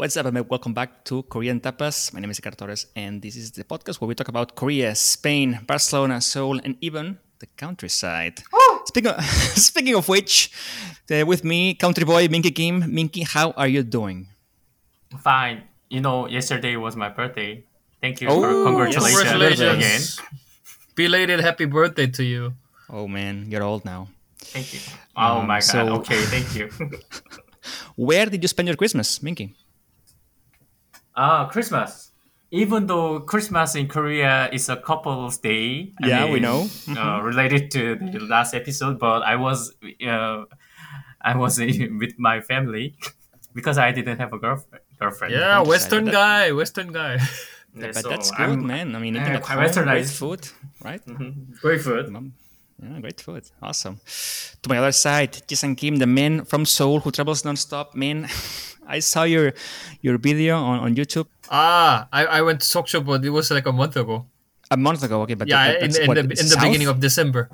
What's up, and welcome back to Korean Tapas. My name is Ricardo Torres, and this is the podcast where we talk about Korea, Spain, Barcelona, Seoul, and even the countryside. Oh! Speaking of which, with me, country boy Minky Kim. Minky, how are you doing? Fine. You know, yesterday was my birthday. Thank you for congratulations again. Belated happy birthday to you. Oh, man, you're old now. Thank you. Oh, my God. Okay, thank you. Where did you spend your Christmas, Minky? Christmas. Even though Christmas in Korea is a couple's day. We know. Related to the last episode, but I was with my family because I didn't have a girlfriend. Yeah, Western guy. Yeah, but so that's good, man. I mean, eating at home, great food, right? Mm-hmm. Great food. Yeah, great food. Awesome. To my other side, Jisung Kim, the man from Seoul who travels nonstop. Man, I saw your video on YouTube. I went to Sokcho, but it was like a month ago. A month ago, okay. But yeah, in the beginning of December.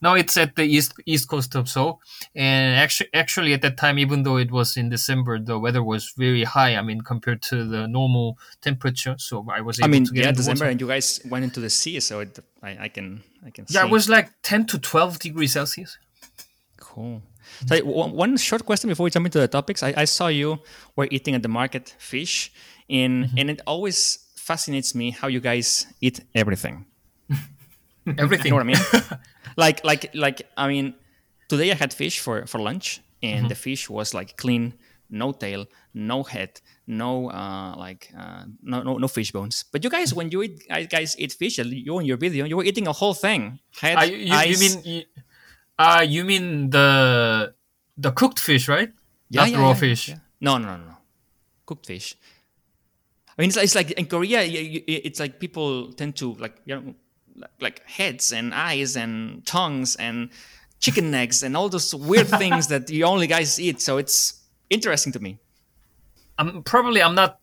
Now it's at the east coast of Seoul. And actually at that time, even though it was in December, the weather was very high, I mean, compared to the normal temperature. So I was able to get into December water. And you guys went into the sea, so I can see. Yeah, it was like 10 to 12 degrees Celsius. Cool. So one short question before we jump into the topics. I saw you were eating at the market fish, and it always fascinates me how you guys eat everything. Everything. You know what I mean? Like. I mean, today I had fish for lunch, and the fish was like clean, no tail, no head, no fish bones. But you guys, when you guys eat fish, you in your video, you were eating a whole thing. Head, eyes. You mean the cooked fish, right? Yeah, Not raw fish. Yeah. No. Cooked fish. I mean, it's like in Korea, it's like people tend to like heads and eyes and tongues and chicken necks and all those weird things that you only guys eat. So it's interesting to me. I'm not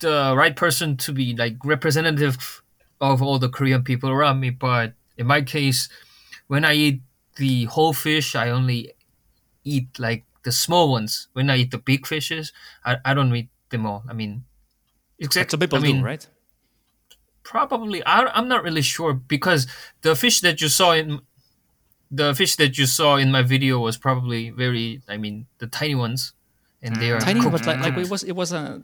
the right person to be like representative of all the Korean people around me, but in my case, when I eat the whole fish, I only eat like the small ones. When I eat the big fishes, I don't eat them all. I mean, exactly. That's what people do, right? Probably. I'm not really sure because the fish that you saw in my video was probably very. I mean, the tiny ones, and they are tiny. But it was a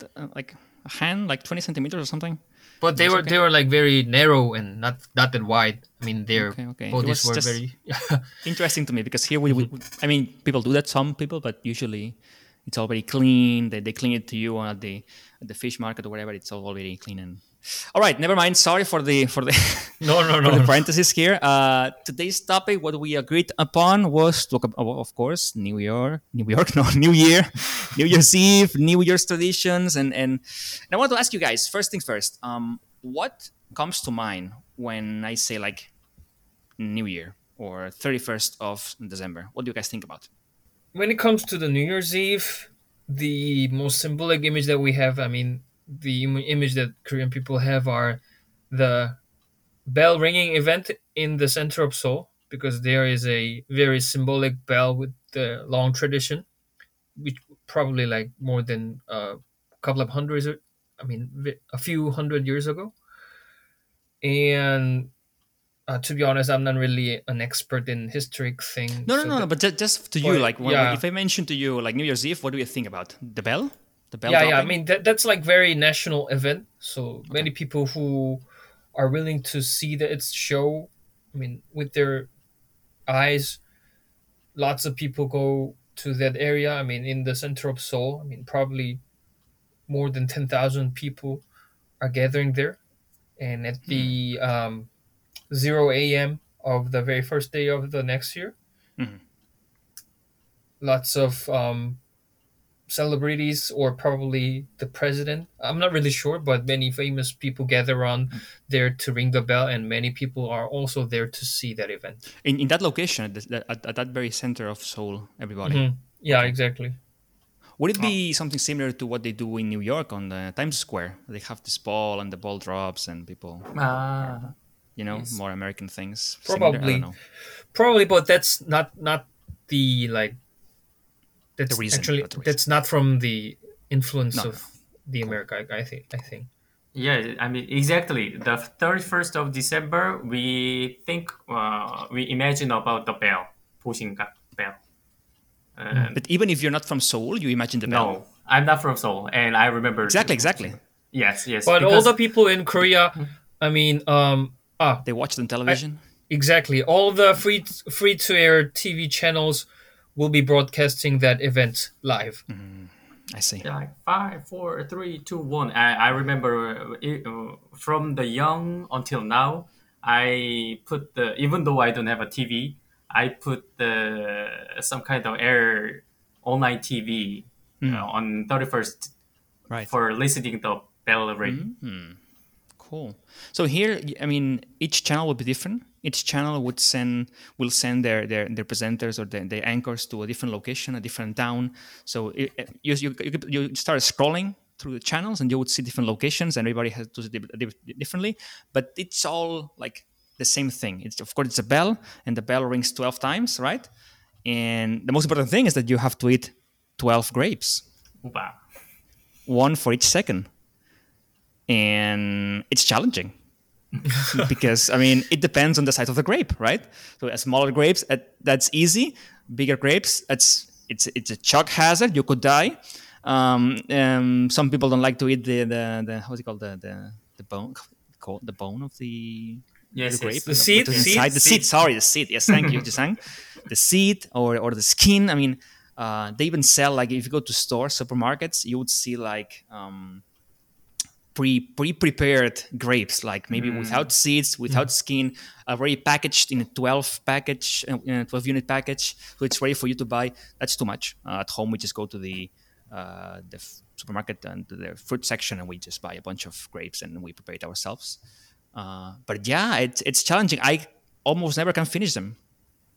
hand, like 20 centimeters or something. But they were like very narrow and not that wide. I mean, their bodies were very interesting to me because here we I mean, people do that, some people, but usually it's already clean. They clean it to you at the fish market or whatever. It's already clean and all right. Never mind. Sorry for the the parenthesis here. Today's topic, what we agreed upon was to talk about, of course, New Year, New Year's Eve, New Year's traditions, and I want to ask you guys first thing first. What comes to mind when I say like New Year or 31st of December? What do you guys think about? When it comes to the New Year's Eve, the most symbolic image that we have, I mean, the image that Korean people have are the bell ringing event in the center of Seoul, because there is a very symbolic bell with the long tradition, which probably like more than a couple of hundreds, a few hundred years ago. And to be honest, I'm not really an expert in historic things. No. But just to you, if I mention to you like New Year's Eve, what do you think about? The bell? The bell dropping? I mean, that's like very national event. So many people who are willing to see that it's show, I mean, with their eyes, lots of people go to that area. I mean, in the center of Seoul, I mean, probably more than 10,000 people are gathering there. And at the 0 a.m. of the very first day of the next year. Mm-hmm. Lots of celebrities or probably the president. I'm not really sure, but many famous people gather around there to ring the bell, and many people are also there to see that event. In that location, at that very center of Seoul, everybody. Mm-hmm. Yeah, exactly. Would it be something similar to what they do in New York on the Times Square? They have this ball and the ball drops and people... more American things. Probably. Similar, I don't know. Probably, but that's not the reason. Actually, that's not from the influence of the America, I think. Yeah, I mean, exactly. The 31st of December, we imagine about the bell, pushing the bell. But even if you're not from Seoul, you imagine the bell. No, I'm not from Seoul, and I remember. Exactly. Yes. But all the people in Korea, I mean... they watch it on television? Exactly. All the free-to-air TV channels will be broadcasting that event live. Mm. I see. Like 5, 4, 3, 2, 1. I remember from the young until now, I put even though I don't have a TV, I put some kind of air online TV on 31st, right, for listening to bell ring. Mm-hmm. Cool. So here, I mean, each channel will be different. Each channel will send their presenters or their anchors to a different location, a different town. So you start scrolling through the channels, and you would see different locations, and everybody has to do it differently. But it's all like the same thing. Of course, it's a bell, and the bell rings 12 times, right? And the most important thing is that you have to eat 12 grapes. Wow. One for each second. And it's challenging. Because, I mean, it depends on the size of the grape, right? So smaller grapes, that's easy. Bigger grapes, it's a shock hazard. You could die. Some people don't like to eat the what's it called, the bone of the, yes, the grape, yes. The seed. Yes, thank you, Jisung. The seed or the skin. I mean, they even sell, like, if you go to stores, supermarkets, you would see like. Pre-prepared grapes, like maybe without seeds, without skin, already packaged in a 12-unit package, so it's ready for you to buy. That's too much. At home, we just go to the supermarket and to the fruit section, and we just buy a bunch of grapes and we prepare it ourselves. But yeah, it's challenging. I almost never can finish them.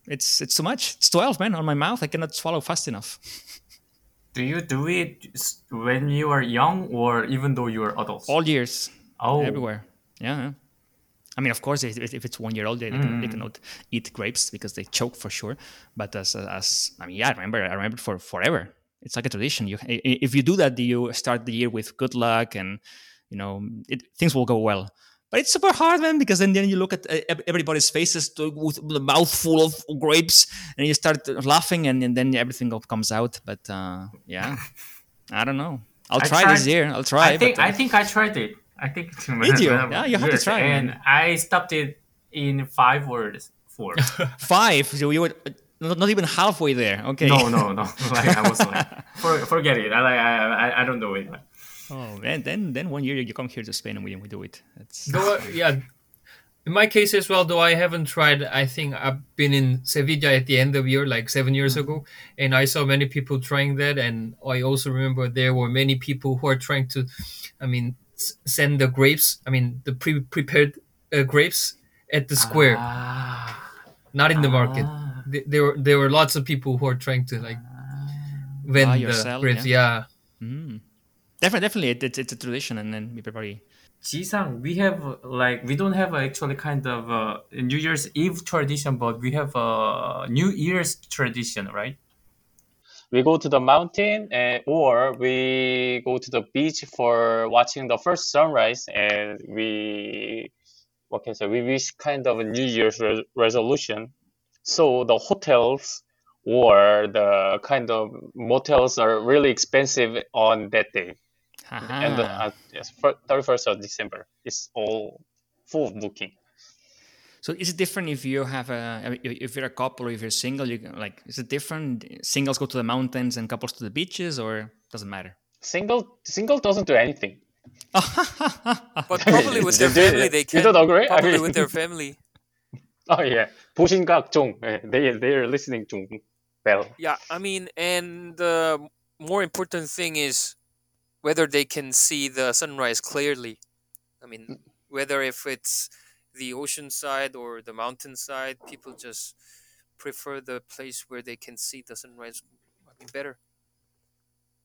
It's too much. It's 12, man, on my mouth. I cannot swallow fast enough. Do you do it when you are young or even though you are adults? All years. Oh. Everywhere. Yeah. I mean, of course, if it's 1 year old, they cannot eat grapes because they choke for sure. But I remember it for forever. It's like a tradition. If you do that, you start the year with good luck and, you know, things will go well. But it's super hard, man, because then you look at everybody's faces with a mouthful of grapes and you start laughing and then everything comes out. But yeah, I don't know. I tried this year. I'll try. I think I tried it. I think it's did you? Yeah, you have to try. And man. I stopped it in 5 or 4. 5? So you were not even halfway there. Okay. No. Like, I was like, forget it. I don't do it. Oh, man, then 1 year you come here to Spain and we do it. In my case as well, though I haven't tried, I think I've been in Sevilla at the end of the year, like 7 years ago, and I saw many people trying that, and I also remember there were many people who are trying to, send the grapes, the prepared grapes at the square, not in the market. There were lots of people who are trying to, like, vend the grapes, yeah. Mm. Definitely, it's a tradition, and then we prepare. Jisung, we don't have actually kind of a New Year's Eve tradition, but we have a New Year's tradition, right? We go to the mountain, or we go to the beach for watching the first sunrise, and we wish kind of a New Year's resolution. So the hotels or the kind of motels are really expensive on that day. Uh-huh. And the 31st of December is all full booking. So is it different if you have if you're a couple or if you're single? You can, like, is it different? Singles go to the mountains and couples to the beaches, or doesn't matter? Single doesn't do anything. But probably with their family they can. You don't agree? Probably with their family. Oh yeah, 보신각 종. They're listening to bell. Yeah, and the more important thing is whether they can see the sunrise clearly. Whether if it's the ocean side or the mountain side, people just prefer the place where they can see the sunrise better.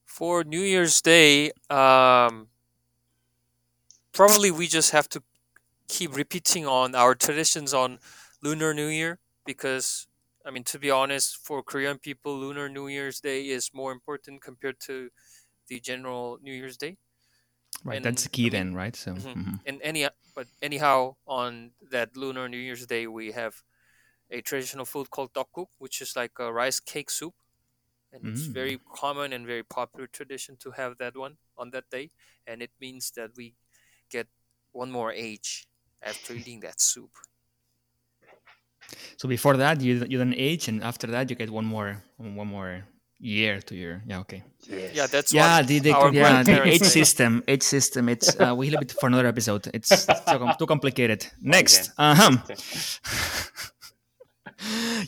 For New Year's Day, probably we just have to keep repeating on our traditions on Lunar New Year because, to be honest, for Korean people, Lunar New Year's Day is more important compared to the general New Year's Day. Right, and, that's the key then, right? So, and anyhow, on that Lunar New Year's Day, we have a traditional food called ttokguk, which is like a rice cake soup, and it's very common and very popular tradition to have that one on that day, and it means that we get one more age after eating that soup. So before that, you don't age, and after that, you get one more year to year. Yeah, okay. Yes. Yeah, that's the age system. Age system. It's we leave it for another episode. It's too complicated. Next.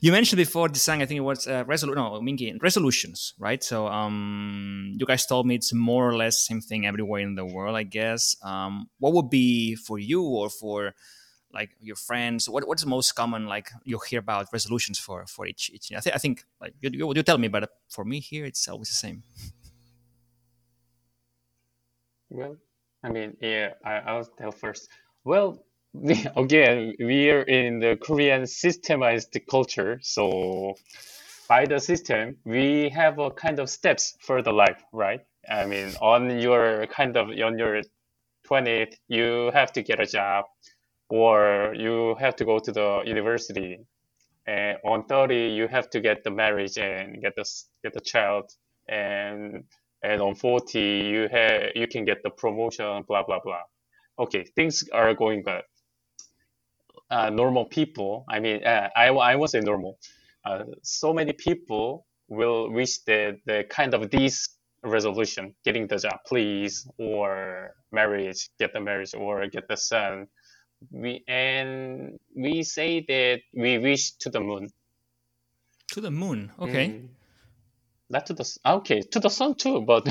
You mentioned before the song, I think it was resolutions, right? So you guys told me it's more or less same thing everywhere in the world, I guess. What would be for you or for like your friends? What's the most common like you hear about resolutions for each? I think like you tell me, but for me here it's always the same. Well, I mean, yeah, I'll tell first. Well. We are in the Korean systemized culture, so by the system, we have a kind of steps for the life, right? I mean, on your 20th, you have to get a job, or you have to go to the university, and on 30, you have to get the marriage and get the child, and on 40, you can get the promotion, blah blah blah. Okay, things are going good. Normal people, I mean, I won't say normal. So many people will reach the kind of this resolution, getting the job, please, or marriage, get the marriage, or get the son. We say that we reach to the moon. To the moon, okay. Not to the to the sun too, but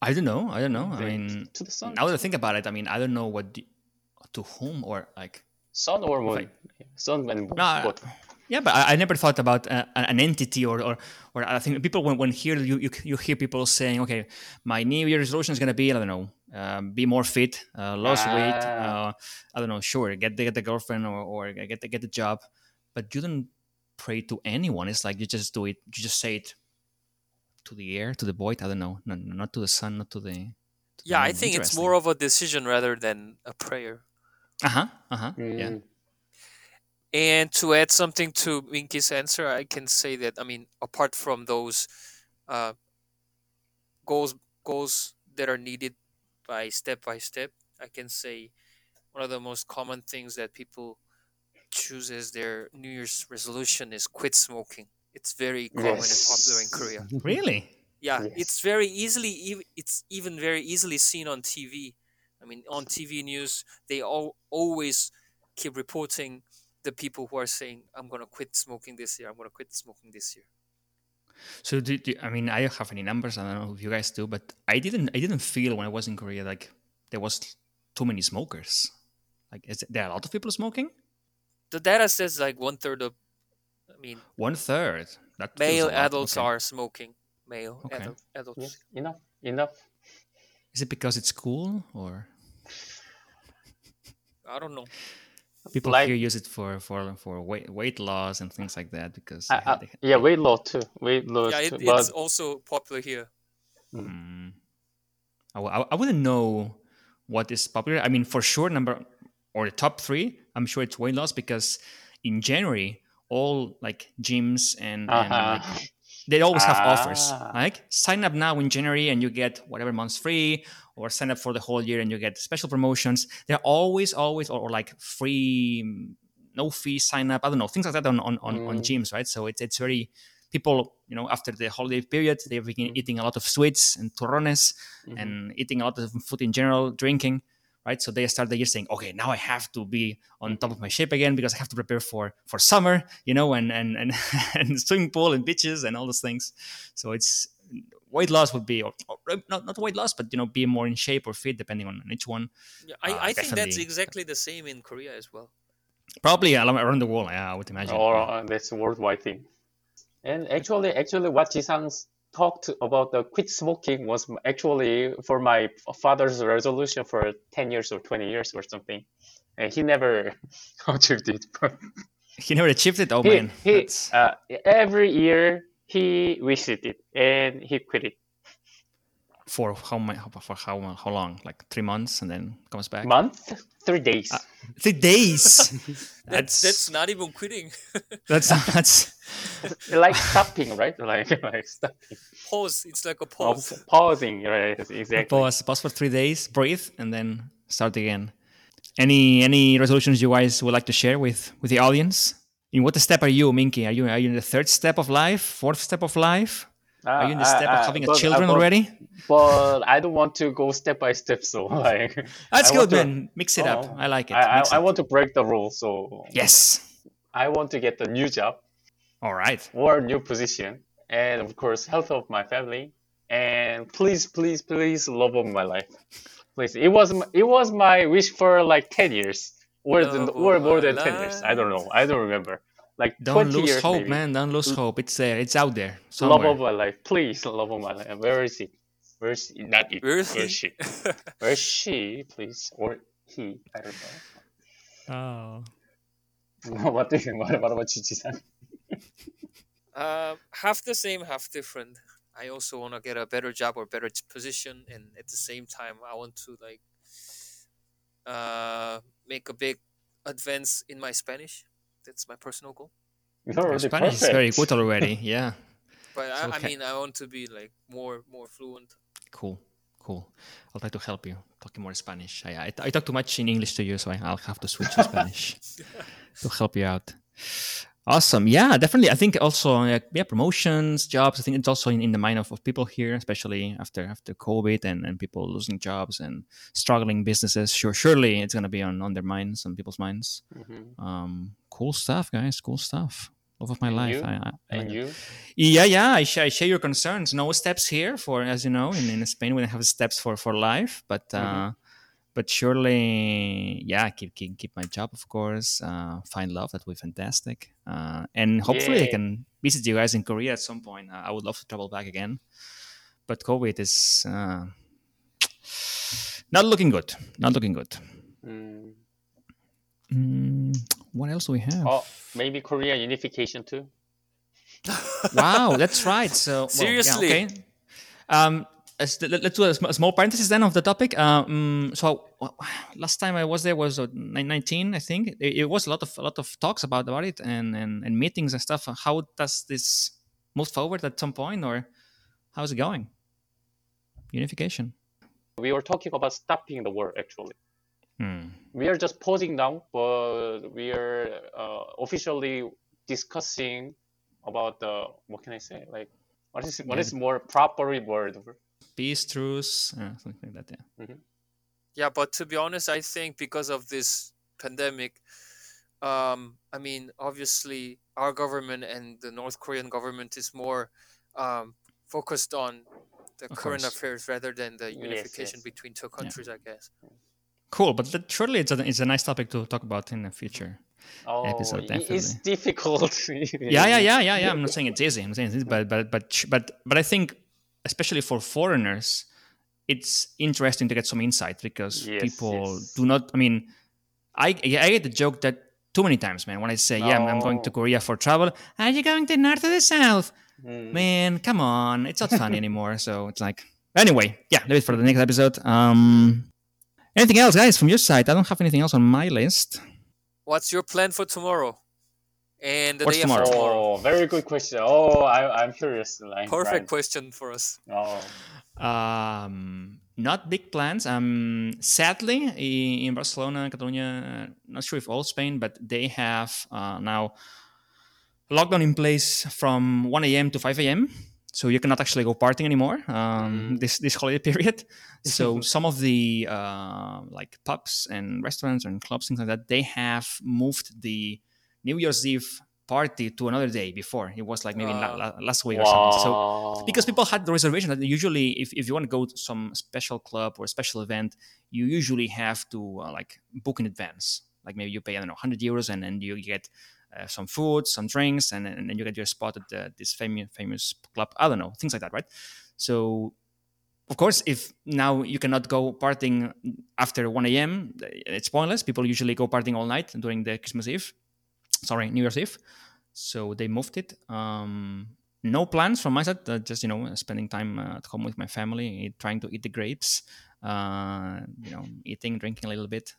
I don't know. I mean, to the sun. Now that I think about it, I mean, I don't know to whom or like. Sun or moon? Sun and moon. No, yeah, but I never thought about an entity or I think people when hear you hear people saying, okay, my New Year's resolution is going to be, I don't know, be more fit, lose weight, I don't know, sure, get the girlfriend or get the job, but you don't pray to anyone. It's like you just do it, you just say it to the air, to the void. I don't know, no, not to the sun, not to the. Yeah, I think it's more of a decision rather than a prayer. Yeah. And to add something to Minky's answer, I can say that, I mean, apart from those goals that are needed by step, I can say one of the most common things that people choose as their New Year's resolution is quit smoking. It's very common and popular in Korea. Really? Yeah, yes. It's very easily seen on TV. I mean, on TV news, they always keep reporting the people who are saying, I'm going to quit smoking this year. So, I mean, I don't have any numbers. I don't know if you guys do, but I didn't feel when I was in Korea, like there was too many smokers. Like, is there a lot of people smoking? The data says like one third. That male adults are smoking. Adults. Yeah. Enough. Is it because it's cool or? I don't know. People like, here use it for weight loss and things like that because. Weight loss too. It's also popular here. I wouldn't know what is popular. I mean, for sure, the top three, I'm sure it's weight loss because in January, all like gyms and like, they always have offers, like sign up now in January and you get whatever months free, or sign up for the whole year and you get special promotions. They're always, or like free, no fee sign up. I don't know, things like that on gyms, right? So it's very, people, you know, after the holiday period, they've been eating a lot of sweets and turrones and eating a lot of food in general, drinking, right? So they start the year saying, okay, now I have to be on top of my shape again because I have to prepare for summer, you know, and and swimming pool and beaches and all those things. So it's weight loss would be, or not weight loss, but, you know, be more in shape or fit depending on each one. Yeah, I think that's exactly the same in Korea as well. Probably around the world, I would imagine. That's a worldwide thing. And actually what Jisung talked about the quit smoking was actually for my father's resolution for 10 years or 20 years or something, and he never achieved it. Oh man! Every year he wished it and he quit it. For how long? Like 3 months and then comes back? Month? 3 days. 3 days? that's not even quitting. that's like stopping, right? Like stopping. Pause. It's like a pause. Oh, pausing, right? Exactly. Pause for 3 days, breathe, and then start again. Any resolutions you guys would like to share with the audience? In what step are you, Minky? Are you in the third step of life? Fourth step of life? Are you in the step of having children already? But I don't want to go step by step, so like that's good, man. Mix it up. I like it. I want to break the rule, so yes. I want to get a new job. All right. Or a new position. And of course, health of my family. And please, please, please, love of my life. Please. It was my wish for like 10 years. Or more than 10 years. I don't know. I don't remember. Like don't lose years, hope, maybe. Man. Don't lose hope. It's there. It's out there. Somewhere. Love of my life. Please, love of my life. Where is he? Where is he? Not it. Where is she? Where is she, please? Or he. I don't know. Oh. What about you, Jisung? Half the same, half different. I also want to get a better job or better position. And at the same time, I want to like make a big advance in my Spanish. That's my personal goal. Really Spanish perfect. Is very good already, yeah. But I want to be like more fluent. Cool. I'll try to help you talking more Spanish. I talk too much in English to you, so I'll have to switch to Spanish to help you out. Awesome, yeah, definitely. I think also, promotions, jobs. I think it's also in the mind of people here, especially after COVID and people losing jobs and struggling businesses. Surely it's gonna be on their minds, on people's minds. Mm-hmm. Cool stuff, guys. Cool stuff. Love of my life. You? You? Yeah. I share your concerns. No steps here for, as you know, in Spain we don't have steps for life, but. Mm-hmm. But surely, yeah, keep my job, of course. Find love, that would be fantastic. And hopefully I can visit you guys in Korea at some point. I would love to travel back again. But COVID is not looking good. Not looking good. What else do we have? Oh, maybe Korea unification too. Wow, that's right. So seriously. Well, yeah, okay. Let's do a small parenthesis then of the topic. So last time I was there was 2019, I think. It was a lot of talks about it and meetings and stuff. How does this move forward at some point, or how is it going? Unification. We were talking about stopping the war, actually. We are just pausing now, but we are officially discussing about the, what can I say? Like, what is more proper word? Peace, truce, something like that, yeah. Mm-hmm. Yeah, but to be honest, I think because of this pandemic, obviously our government and the North Korean government is more focused on the current affairs rather than the unification between two countries, yeah. I guess. Cool, but surely it's a nice topic to talk about in the future. Oh, episode, definitely. It's difficult. Yeah. I'm not saying it's easy. I'm saying it's but I think, especially for foreigners, it's interesting to get some insight because people do not. I mean, I get the joke that too many times, man. When I say, I'm going to Korea for travel, are you going to the north or the south? Man, come on, it's not fun anymore. So it's like, anyway, yeah. Leave it for the next episode. Anything else, guys, from your side? I don't have anything else on my list. What's your plan for tomorrow? And the day after tomorrow? Oh, very good question. Oh, I'm curious. Like, perfect question for us. Oh. Not big plans. Sadly, in Barcelona, Catalonia, not sure if all Spain, but they have now lockdown in place from 1 a.m. to 5 a.m. So you cannot actually go partying anymore this holiday period. So some of the like pubs and restaurants and clubs, things like that, they have moved the New Year's Eve party to another day before. It was like maybe last week or something. So because people had the reservation that usually if you want to go to some special club or special event, you usually have to like book in advance. Like maybe you pay, I don't know, 100 euros and then you get... some food, some drinks, and then you get your spot at this famous club. I don't know, things like that, right? So, of course, if now you cannot go partying after 1 a.m., it's pointless. People usually go partying all night during the New Year's Eve. So they moved it. No plans from my side, just, you know, spending time at home with my family, trying to eat the grapes, you know, eating, drinking a little bit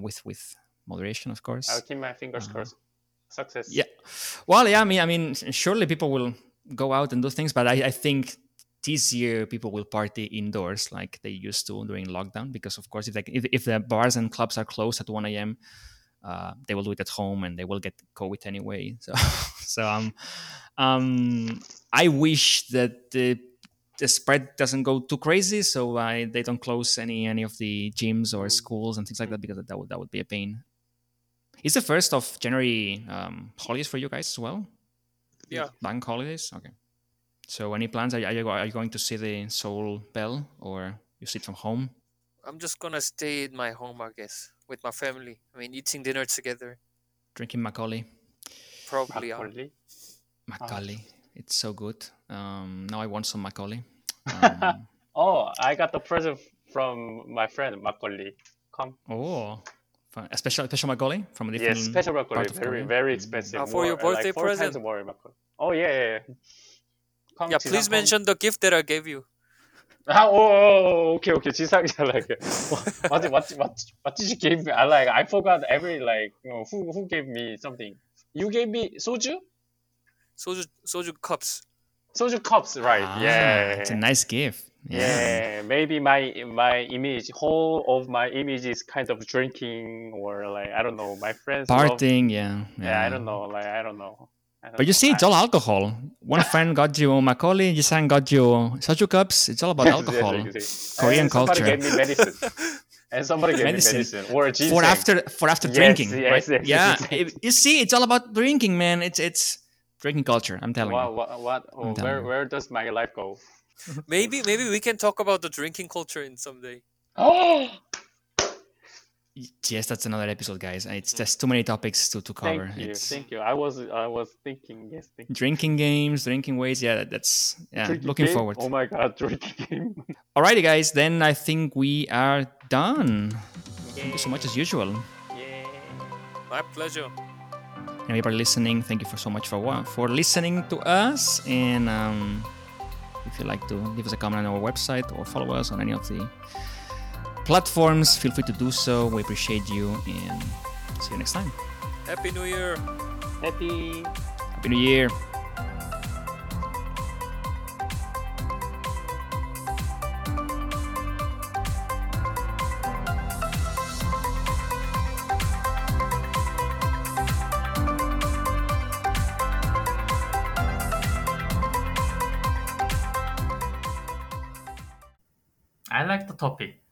with moderation, of course. I'll keep my fingers crossed. Success. Yeah. Well, yeah, I mean, surely people will go out and do things, but I think this year people will party indoors like they used to during lockdown, because, of course, if the bars and clubs are closed at 1 a.m., they will do it at home and they will get COVID anyway. So I wish that the spread doesn't go too crazy, so they don't close any of the gyms or schools and things like that, because that would be a pain. Is the 1st of January holidays for you guys as well? Yeah. Bank holidays? Okay. So any plans? Are you going to see the Seoul Bell, or you sit from home? I'm just going to stay in my home, I guess, with my family. I mean, eating dinner together. Drinking makgeolli. Probably. Makgeolli. It's so good. Now I want some makgeolli. Oh, I got the present from my friend, makgeolli. Come. Oh. A special makgeolli from a different special makgeolli, very, very expensive. For your birthday present? Oh, yeah. Yeah, please mention the gift that I gave you. Okay. What did you give me? I forgot who gave me something. You gave me soju? Soju cups. Soju cups, right. Yeah. It's a nice gift. Yeah, maybe my image, whole of my image is kind of drinking, or I don't know, my friends partying, love... Yeah, I don't know, I don't know. But you see, it's all alcohol. One friend got you makgeolli, Jisung got you soju cups. It's all about alcohol. Exactly. Korean culture. Somebody gave me medicine. And somebody gave me medicine. Or ginseng. For after drinking, yes, right? Yes, yeah, exactly. You see, it's all about drinking, man. It's drinking culture. I'm telling you. What? Oh, where does my life go? Maybe we can talk about the drinking culture in some day. Oh! Yes, that's another episode, guys. It's just too many topics to cover. Thank you. I was thinking. Yes. Thank you. Drinking games, drinking ways. Yeah, that's looking forward. Oh my God, drinking game. Alrighty, guys. Then I think we are done. Yay. Thank you so much as usual. Yeah. My pleasure. Everybody listening, thank you so much for listening to us. And if you'd like to leave us a comment on our website or follow us on any of the platforms, feel free to do so. We appreciate you, and see you next time. Happy New Year! Happy New Year! I like the topic.